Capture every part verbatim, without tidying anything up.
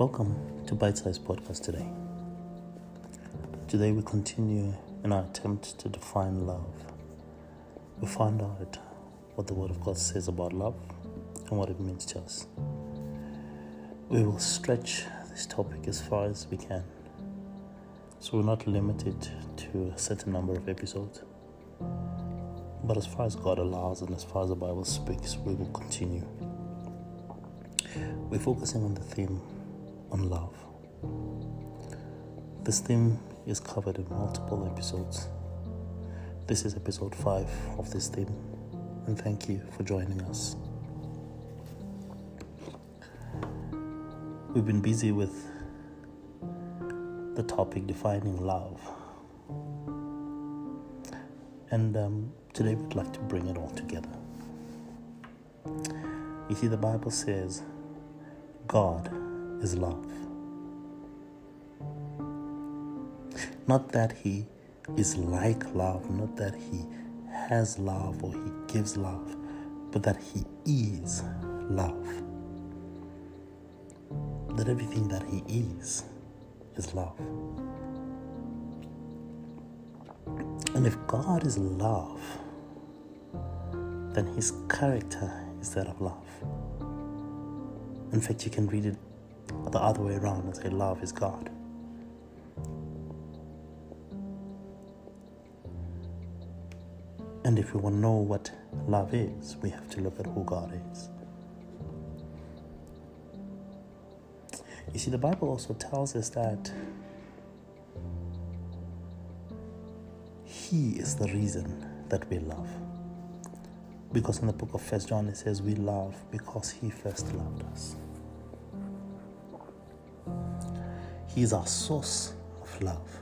Welcome to Bite Size Podcast today. Today we continue in our attempt to define love. We found out what the Word of God says about love and what it means to us. We will stretch this topic as far as we can, so we're not limited to a certain number of episodes. But as far as God allows and as far as the Bible speaks, we will continue. We're focusing on the theme on love. This theme is covered in multiple episodes. This is episode five of this theme, and thank you for joining us. We've been busy with the topic defining love, and um, today we'd like to bring it all together. You see, the Bible says God is love. Not that he is like love, not that he has love or he gives love, but that he is love. That everything that he is is love. And if God is love, then his character is that of love. In fact, you can read it the other way around and say love is God. And if we want to know what love is, we have to look at who God is. You see, the Bible also tells us that he is the reason that we love. Because in the book of First John it says we love because he first loved us. He is our source of love.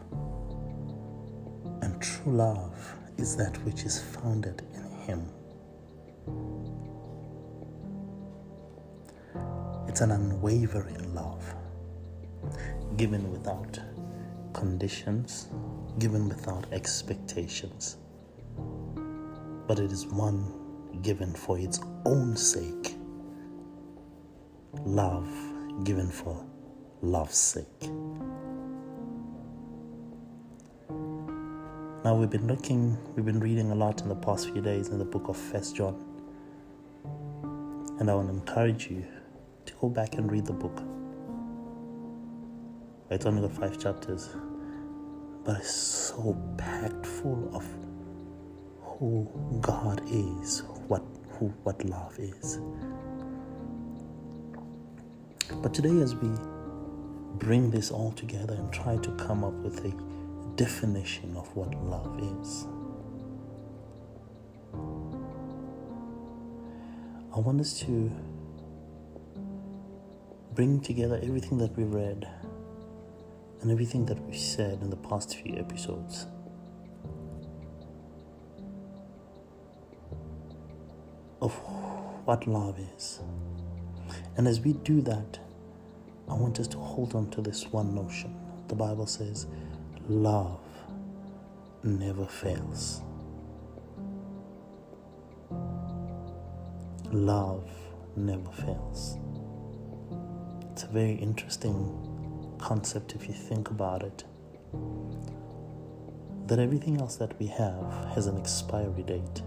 And true love is that which is founded in him. It's an unwavering love, given without conditions, given without expectations. But it is one given for its own sake. Love given for love's sake. Now we've been looking, we've been reading a lot in the past few days in the book of First John. And I want to encourage you to go back and read the book. It's only got five chapters, but it's so packed full of who God is, what who what love is. But today, as we bring this all together and try to come up with a definition of what love is, I want us to bring together everything that we read and everything that we said in the past few episodes. Of what love is. And as we do that, I want us to hold on to this one notion. The Bible says, love never fails. Love never fails. It's a very interesting concept if you think about it. That everything else that we have has an expiry date.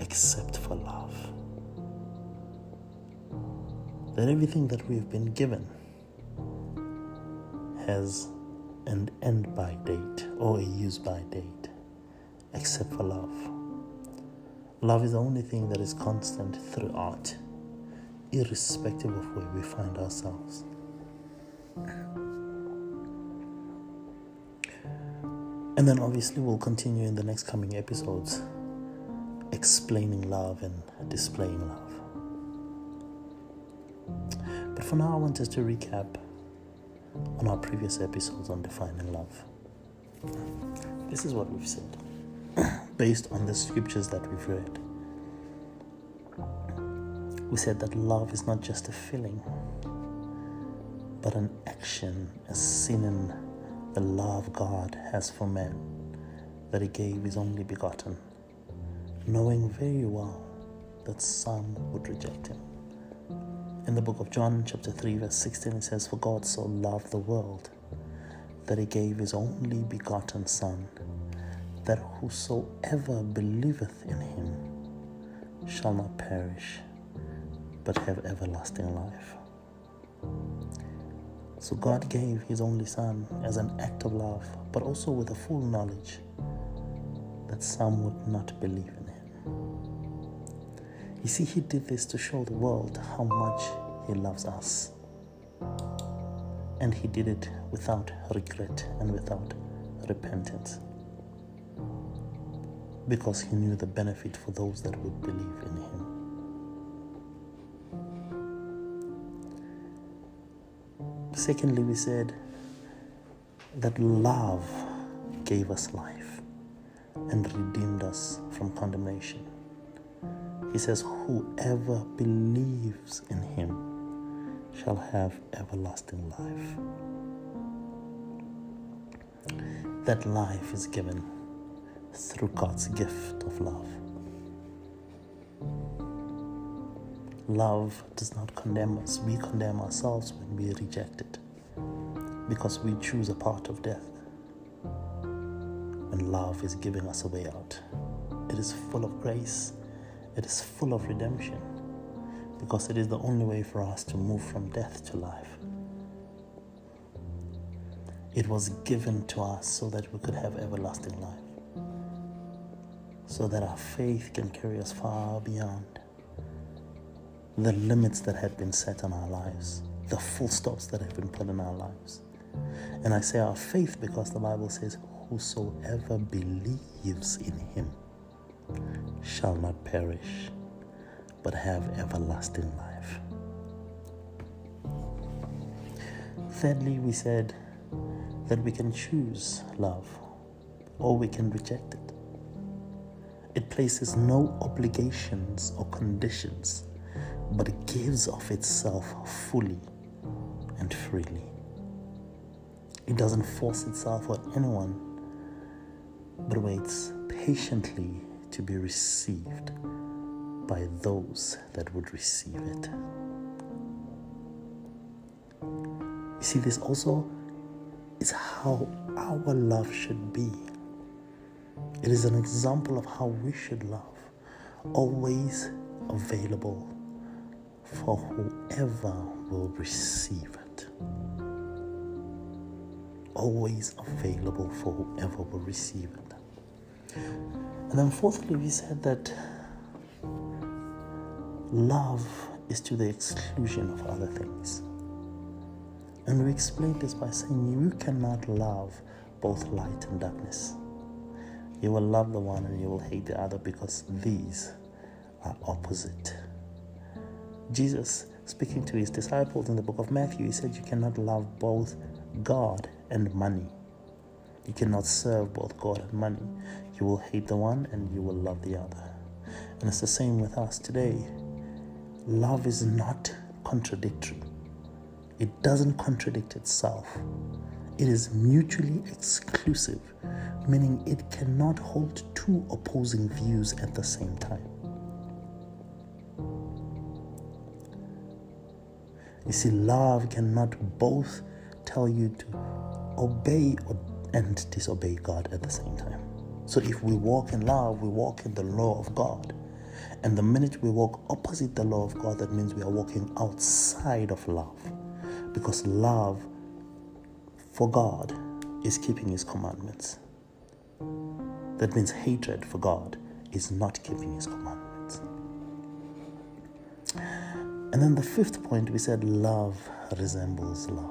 Except for love. That everything that we've been given has an end by date or a use by date, except for love. Love is the only thing that is constant throughout, irrespective of where we find ourselves. And then obviously we'll continue in the next coming episodes explaining love and displaying love. But for now, I want us to recap on our previous episodes on defining love. This is what we've said, based on the scriptures that we've read. We said that love is not just a feeling, but an action as seen in the love God has for men, that he gave his only begotten, knowing very well that some would reject him In the book of John, chapter three, verse sixteen, it says, "For God so loved the world that he gave his only begotten Son, that whosoever believeth in him shall not perish, but have everlasting life." So God gave his only Son as an act of love, but also with a full knowledge that some would not believe in him. You see, he did this to show the world how much he loves us. And he did it without regret and without repentance, because he knew the benefit for those that would believe in him. Secondly, we said that love gave us life and redeemed us from condemnation. He says, "Whoever believes in him shall have everlasting life." That life is given through God's gift of love. Love does not condemn us. We condemn ourselves when we reject it, because we choose a path of death. When love is giving us a way out, it is full of grace, it is full of redemption, because it is the only way for us to move from death to life. It was given to us so that we could have everlasting life, so that our faith can carry us far beyond the limits that had been set on our lives, the full stops that have been put in our lives. And I say our faith because the Bible says, "Whosoever believes in him shall not perish, but have everlasting life." Thirdly, we said that we can choose love or we can reject it. It places no obligations or conditions, but gives of itself fully and freely. It doesn't force itself on anyone, but waits patiently to be received by those that would receive it. You see, this also is how our love should be. It is an example of how we should love, always available for whoever will receive it. Always available for whoever will receive it. And then fourthly, we said that love is to the exclusion of other things. And we explained this by saying you cannot love both light and darkness. You will love the one and you will hate the other, because these are opposite. Jesus, speaking to his disciples in the book of Matthew, he said you cannot love both God and money. You cannot serve both God and money. You will hate the one and you will love the other. And it's the same with us today. Love is not contradictory. It doesn't contradict itself. It is mutually exclusive, meaning it cannot hold two opposing views at the same time. You see, love cannot both tell you to obey and disobey God at the same time. So if we walk in love, we walk in the law of God. And the minute we walk opposite the law of God, that means we are walking outside of love. Because love for God is keeping his commandments. That means hatred for God is not keeping his commandments. And then the fifth point, we said love resembles love.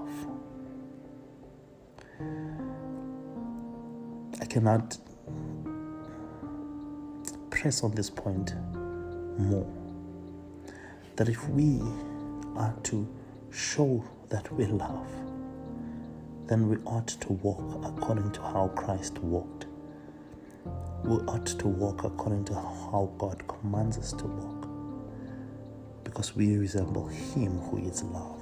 I cannot press on this point more, that if we are to show that we love, then we ought to walk according to how Christ walked. We ought to walk according to how God commands us to walk, because we resemble him who is love.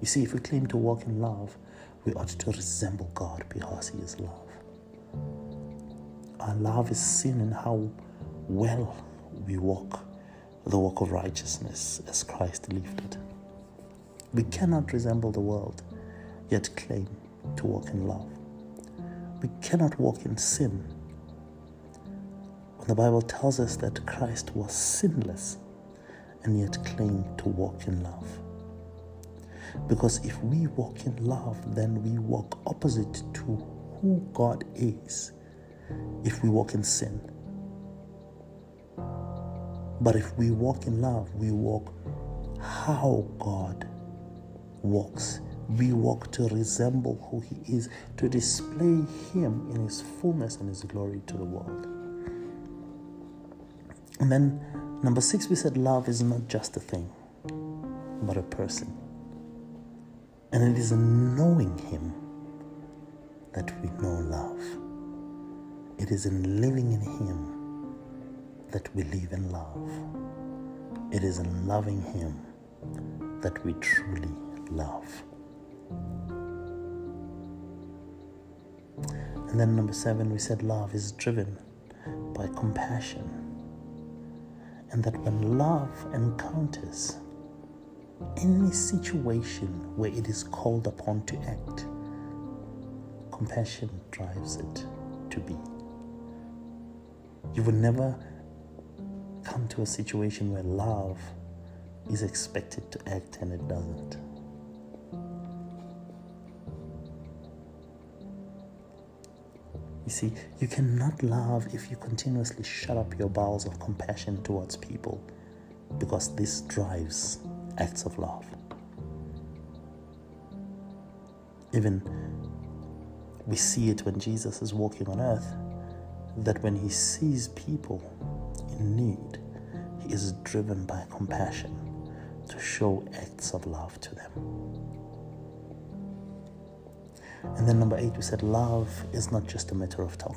You see, if we claim to walk in love, we ought to resemble God, because he is love. Our love is seen in how well we walk, the work of righteousness as Christ lived it. We cannot resemble the world, yet claim to walk in love. We cannot walk in sin, when the Bible tells us that Christ was sinless and yet claimed to walk in love. Because if we walk in love, then we walk opposite to who God is if we walk in sin. But if we walk in love, we walk how God walks. We walk to resemble who He is, to display Him in His fullness and His glory to the world. And then, number six, we said love is not just a thing, but a person. And it is in knowing Him that we know love. It is in living in Him that we live in love. It is in loving Him that we truly love. And then number seven, we said love is driven by compassion. And that when love encounters any situation where it is called upon to act, compassion drives it to be. You will never come to a situation where love is expected to act and it doesn't. You see, you cannot love if you continuously shut up your bowels of compassion towards people, because this drives acts of love. Even we see it when Jesus is walking on earth, that when He sees people in need, He is driven by compassion to show acts of love to them. And then number eight, we said love is not just a matter of talk.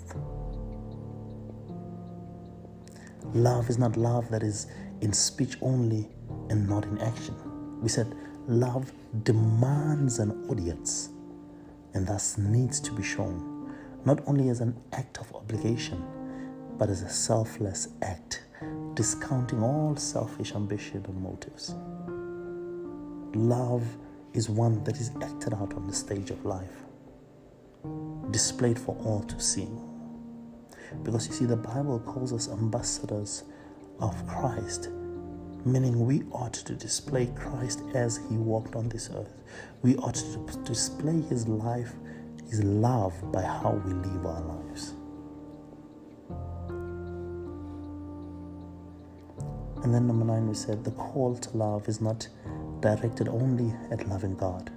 Love is not love that is in speech only and not in action. We said love demands an audience and thus needs to be shown, not only as an act of obligation, but as a selfless act, discounting all selfish ambition and motives. Love is one that is acted out on the stage of life, displayed for all to see. Because you see, the Bible calls us ambassadors of Christ, meaning we ought to display Christ as He walked on this earth. We ought to display His life, His love, by how we live our lives. And then number nine, we said the call to love is not directed only at loving God,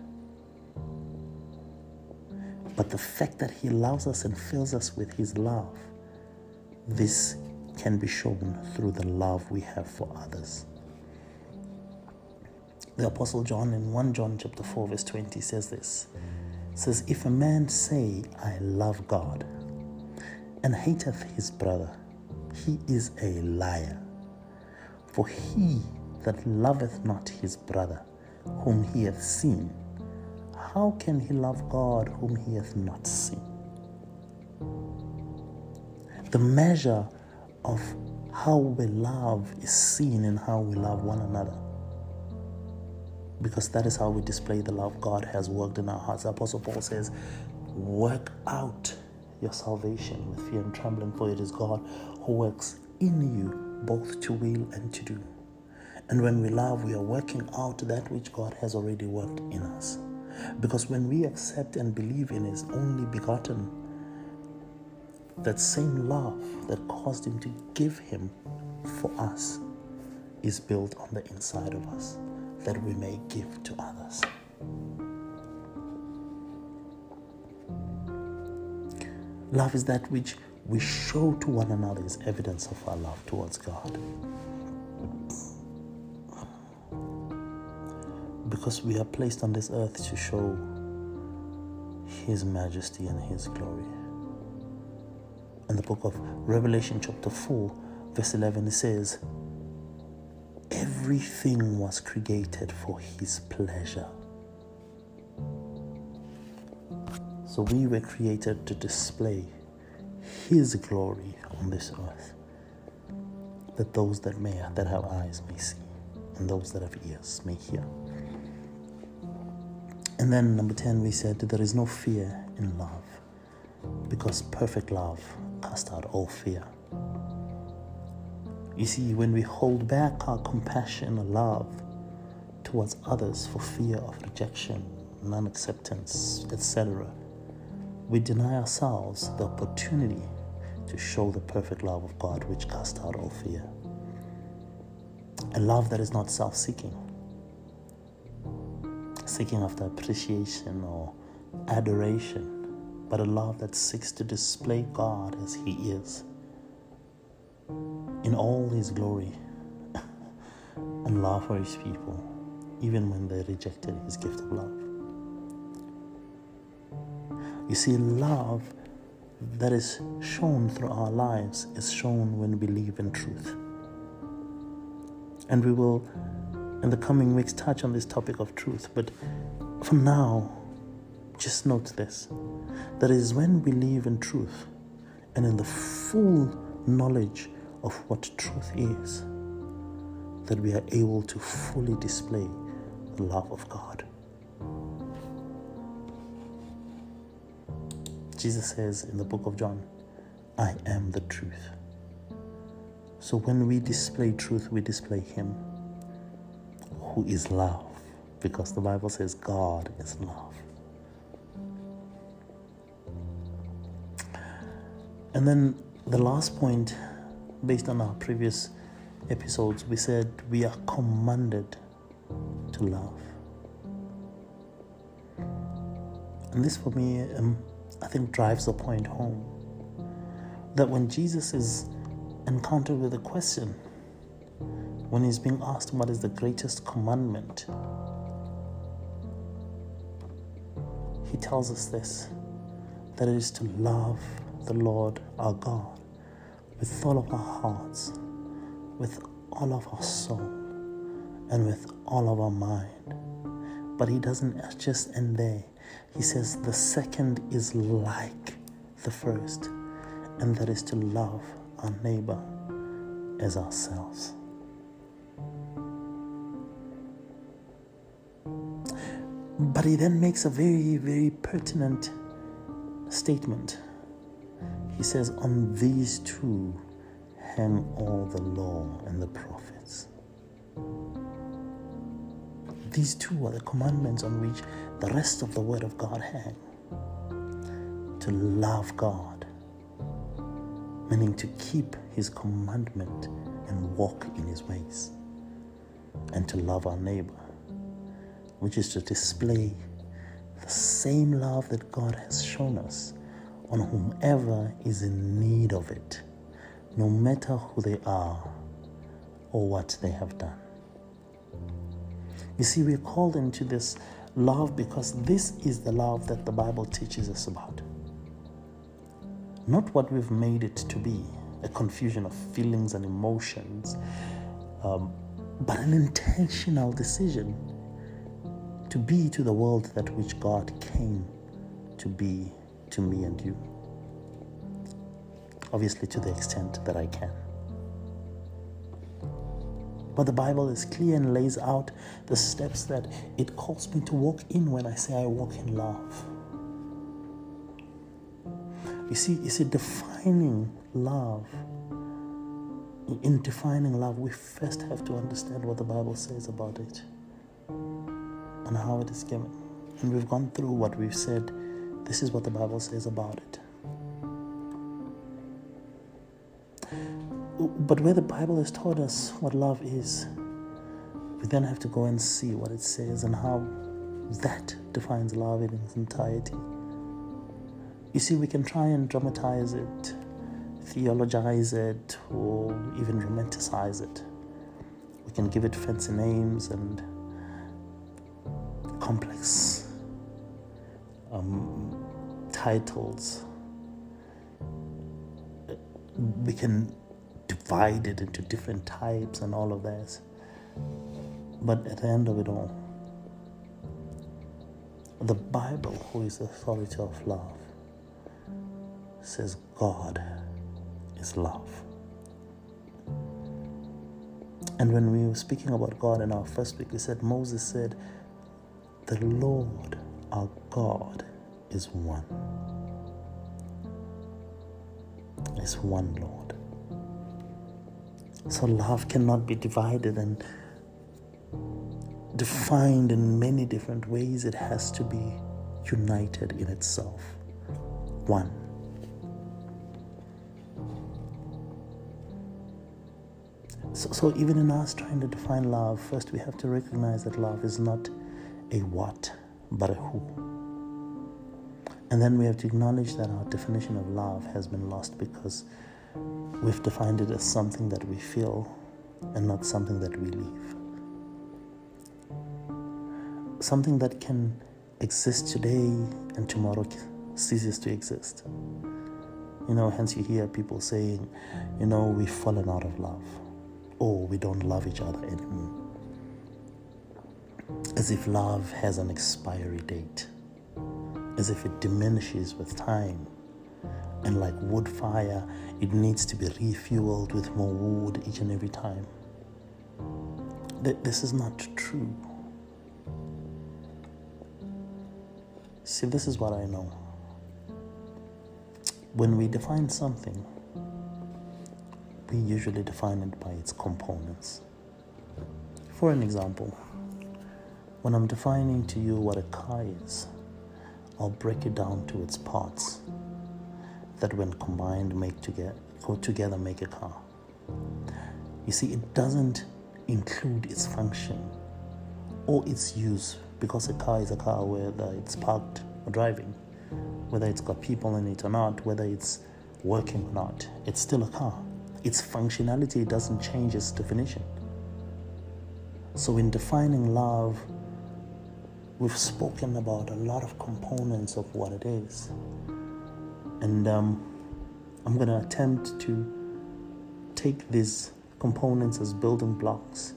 but the fact that He loves us and fills us with His love, this can be shown through the love we have for others. The Apostle John in First John chapter four verse twenty says this. It says, if a man say, I love God, and hateth his brother, he is a liar. For he that loveth not his brother, whom he hath seen, how can he love God whom he hath not seen? The measure of how we love is seen in how we love one another, because that is how we display the love God has worked in our hearts. The Apostle Paul says, work out your salvation with fear and trembling, for it is God who works in you both to will and to do. And when we love, we are working out that which God has already worked in us. Because when we accept and believe in His only begotten, that same love that caused Him to give Him for us is built on the inside of us, that we may give to others. Love is that which we show to one another as evidence of our love towards God. Because we are placed on this earth to show His majesty and His glory. In the book of Revelation chapter four, verse eleven, it says, everything was created for His pleasure. So we were created to display His glory on this earth. that those that may that have eyes may see, and those that have ears may hear. And then number ten, we said there is no fear in love, because perfect love casts out all fear. You see, when we hold back our compassion or love towards others for fear of rejection, non-acceptance, et cetera, we deny ourselves the opportunity to show the perfect love of God, which casts out all fear. A love that is not self-seeking, seeking after appreciation or adoration, but a love that seeks to display God as He is, in all His glory, and love for His people, even when they rejected His gift of love. You see, love that is shown through our lives is shown when we live in truth. And we will, in the coming weeks, touch on this topic of truth. But for now, just note this. That is, when we live in truth and in the full knowledge of what truth is, that we are able to fully display the love of God. Jesus says in the book of John, I am the truth. So when we display truth, we display Him who is love, because the Bible says God is love. And then the last point, based on our previous episodes, we said we are commanded to love. And this for me, um, I think drives the point home, that when Jesus is encountered with a question, when he's being asked what is the greatest commandment, he tells us this, that it is to love the Lord our God with all of our hearts, with all of our soul, and with all of our mind. But he doesn't just end there. He says the second is like the first, and that is to love our neighbor as ourselves. But he then makes a very, very pertinent statement. He says, on these two hang all the law and the prophets. These two are the commandments on which the rest of the word of God hang. To love God, meaning to keep His commandment and walk in His ways. And to love our neighbor, which is to display the same love that God has shown us on whomever is in need of it, no matter who they are or what they have done. You see, we are called into this love because this is the love that the Bible teaches us about. Not what we've made it to be, a confusion of feelings and emotions, um, but an intentional decision to be to the world that which God came to be to me and you. Obviously, to the extent that I can. But the Bible is clear and lays out the steps that it calls me to walk in when I say I walk in love. You see, you see, defining love, in defining love, we first have to understand what the Bible says about it and how it is given. And we've gone through what we've said. This is what the Bible says about it. But where the Bible has taught us what love is, we then have to go and see what it says and how that defines love in its entirety. You see, we can try and dramatize it, theologize it, or even romanticize it. We can give it fancy names and complex um, titles. We can divided into different types and all of that. But at the end of it all, the Bible, who is the authority of love, says God is love. And when we were speaking about God in our first week, we said Moses said, "The Lord our God is one." Is one Lord. So love cannot be divided and defined in many different ways. It has to be united in itself. One. So, so even in us trying to define love, first we have to recognize that love is not a what, but a who. And then we have to acknowledge that our definition of love has been lost because we've defined it as something that we feel and not something that we live. Something that can exist today and tomorrow ceases to exist. You know, hence you hear people saying, you know, we've fallen out of love. Oh, we don't love each other anymore. As if love has an expiry date. As if it diminishes with time. And like wood fire, it needs to be refueled with more wood each and every time. This is not true. See, this is what I know. When we define something, we usually define it by its components. For an example, when I'm defining to you what a car is, I'll break it down to its parts that when combined make together, go together make a car. You see, it doesn't include its function or its use, because a car is a car whether it's parked or driving, whether it's got people in it or not, whether it's working or not, it's still a car. Its functionality doesn't change its definition. So in defining love, we've spoken about a lot of components of what it is. And um, I'm going to attempt to take these components as building blocks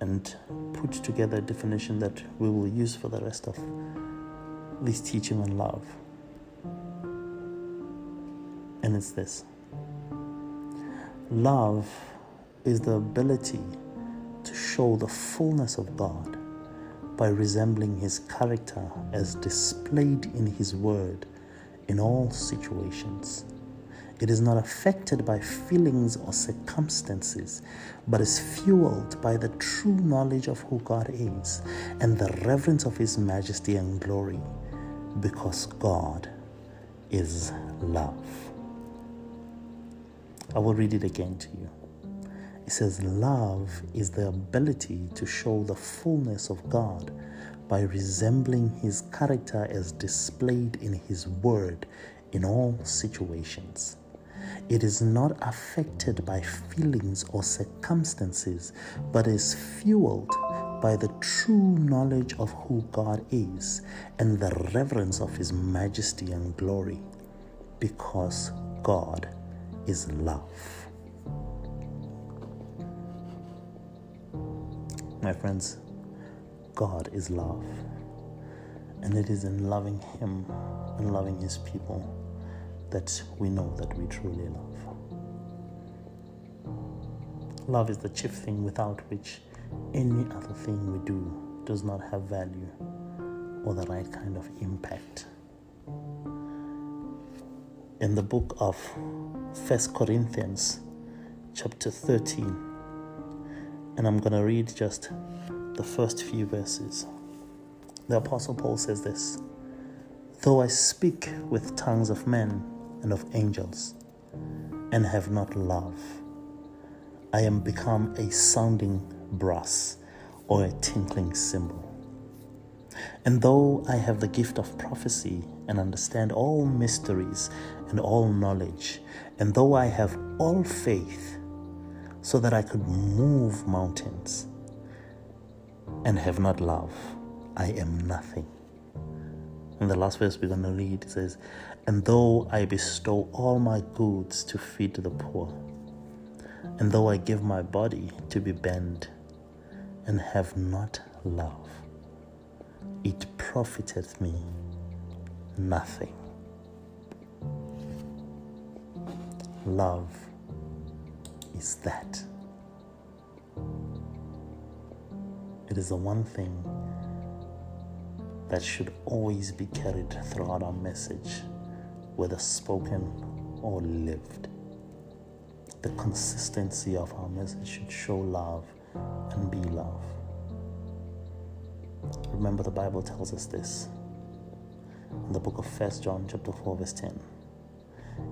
and put together a definition that we will use for the rest of this teaching on love. And it's this. Love is the ability to show the fullness of God by resembling His character as displayed in His word in all situations. It is not affected by feelings or circumstances, but is fueled by the true knowledge of who God is and the reverence of His majesty and glory, because God is love. I will read it again to you. It says, love is the ability to show the fullness of God by resembling His character as displayed in His word in all situations. It is not affected by feelings or circumstances, but is fueled by the true knowledge of who God is and the reverence of His majesty and glory, because God is love. My friends, God is love, and it is in loving Him and loving His people that we know that we truly love. Love is the chief thing without which any other thing we do does not have value or the right kind of impact. In the book of First Corinthians, chapter thirteen, and I'm going to read just the first few verses. The Apostle Paul says this: though I speak with tongues of men and of angels, and have not love, I am become a sounding brass or a tinkling cymbal. And though I have the gift of prophecy and understand all mysteries and all knowledge, and though I have all faith so that I could move mountains, and have not love, I am nothing. In the last verse we're going to read, it says, and though I bestow all my goods to feed the poor, and though I give my body to be burned, and have not love, it profiteth me nothing. Love is that. It is the one thing that should always be carried throughout our message, whether spoken or lived. The consistency of our message should show love and be love. Remember, the Bible tells us this. In the book of First John chapter four verse ten,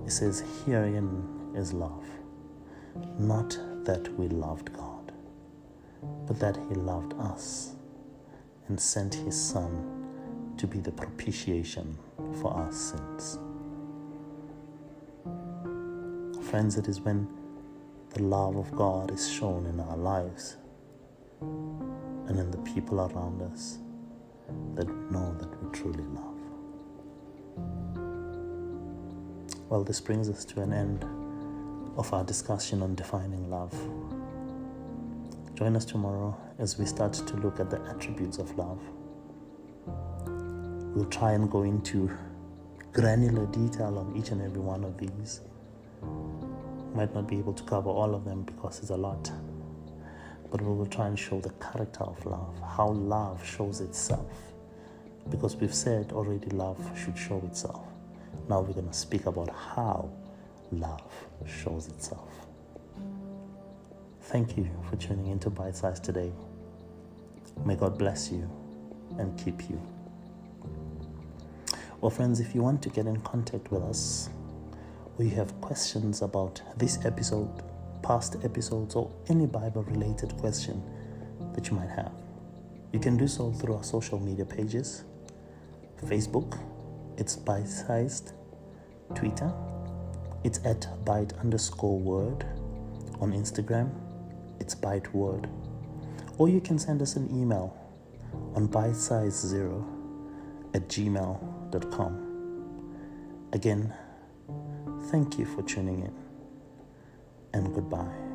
it says, "Herein is love, not that we loved God, but that he loved us and sent his Son to be the propitiation for our sins." Friends, it is when the love of God is shown in our lives and in the people around us that we know that we truly love. Well, this brings us to an end of our discussion on defining love. Join us tomorrow as we start to look at the attributes of love. We'll try and go into granular detail on each and every one of these. Might not be able to cover all of them because it's a lot, but we will try and show the character of love, how love shows itself, because we've said already love should show itself. Now we're going to speak about how love shows itself. Thank you for tuning into Bite Size today. May God bless you and keep you. Well, friends, if you want to get in contact with us, or you have questions about this episode, past episodes, or any Bible-related question that you might have, you can do so through our social media pages. Facebook, it's Bite-Sized. Twitter, it's at bite underscore word. On Instagram, it's bite word. Or you can send us an email on bitesize0 at gmail.com. Again, thank you for tuning in, and goodbye.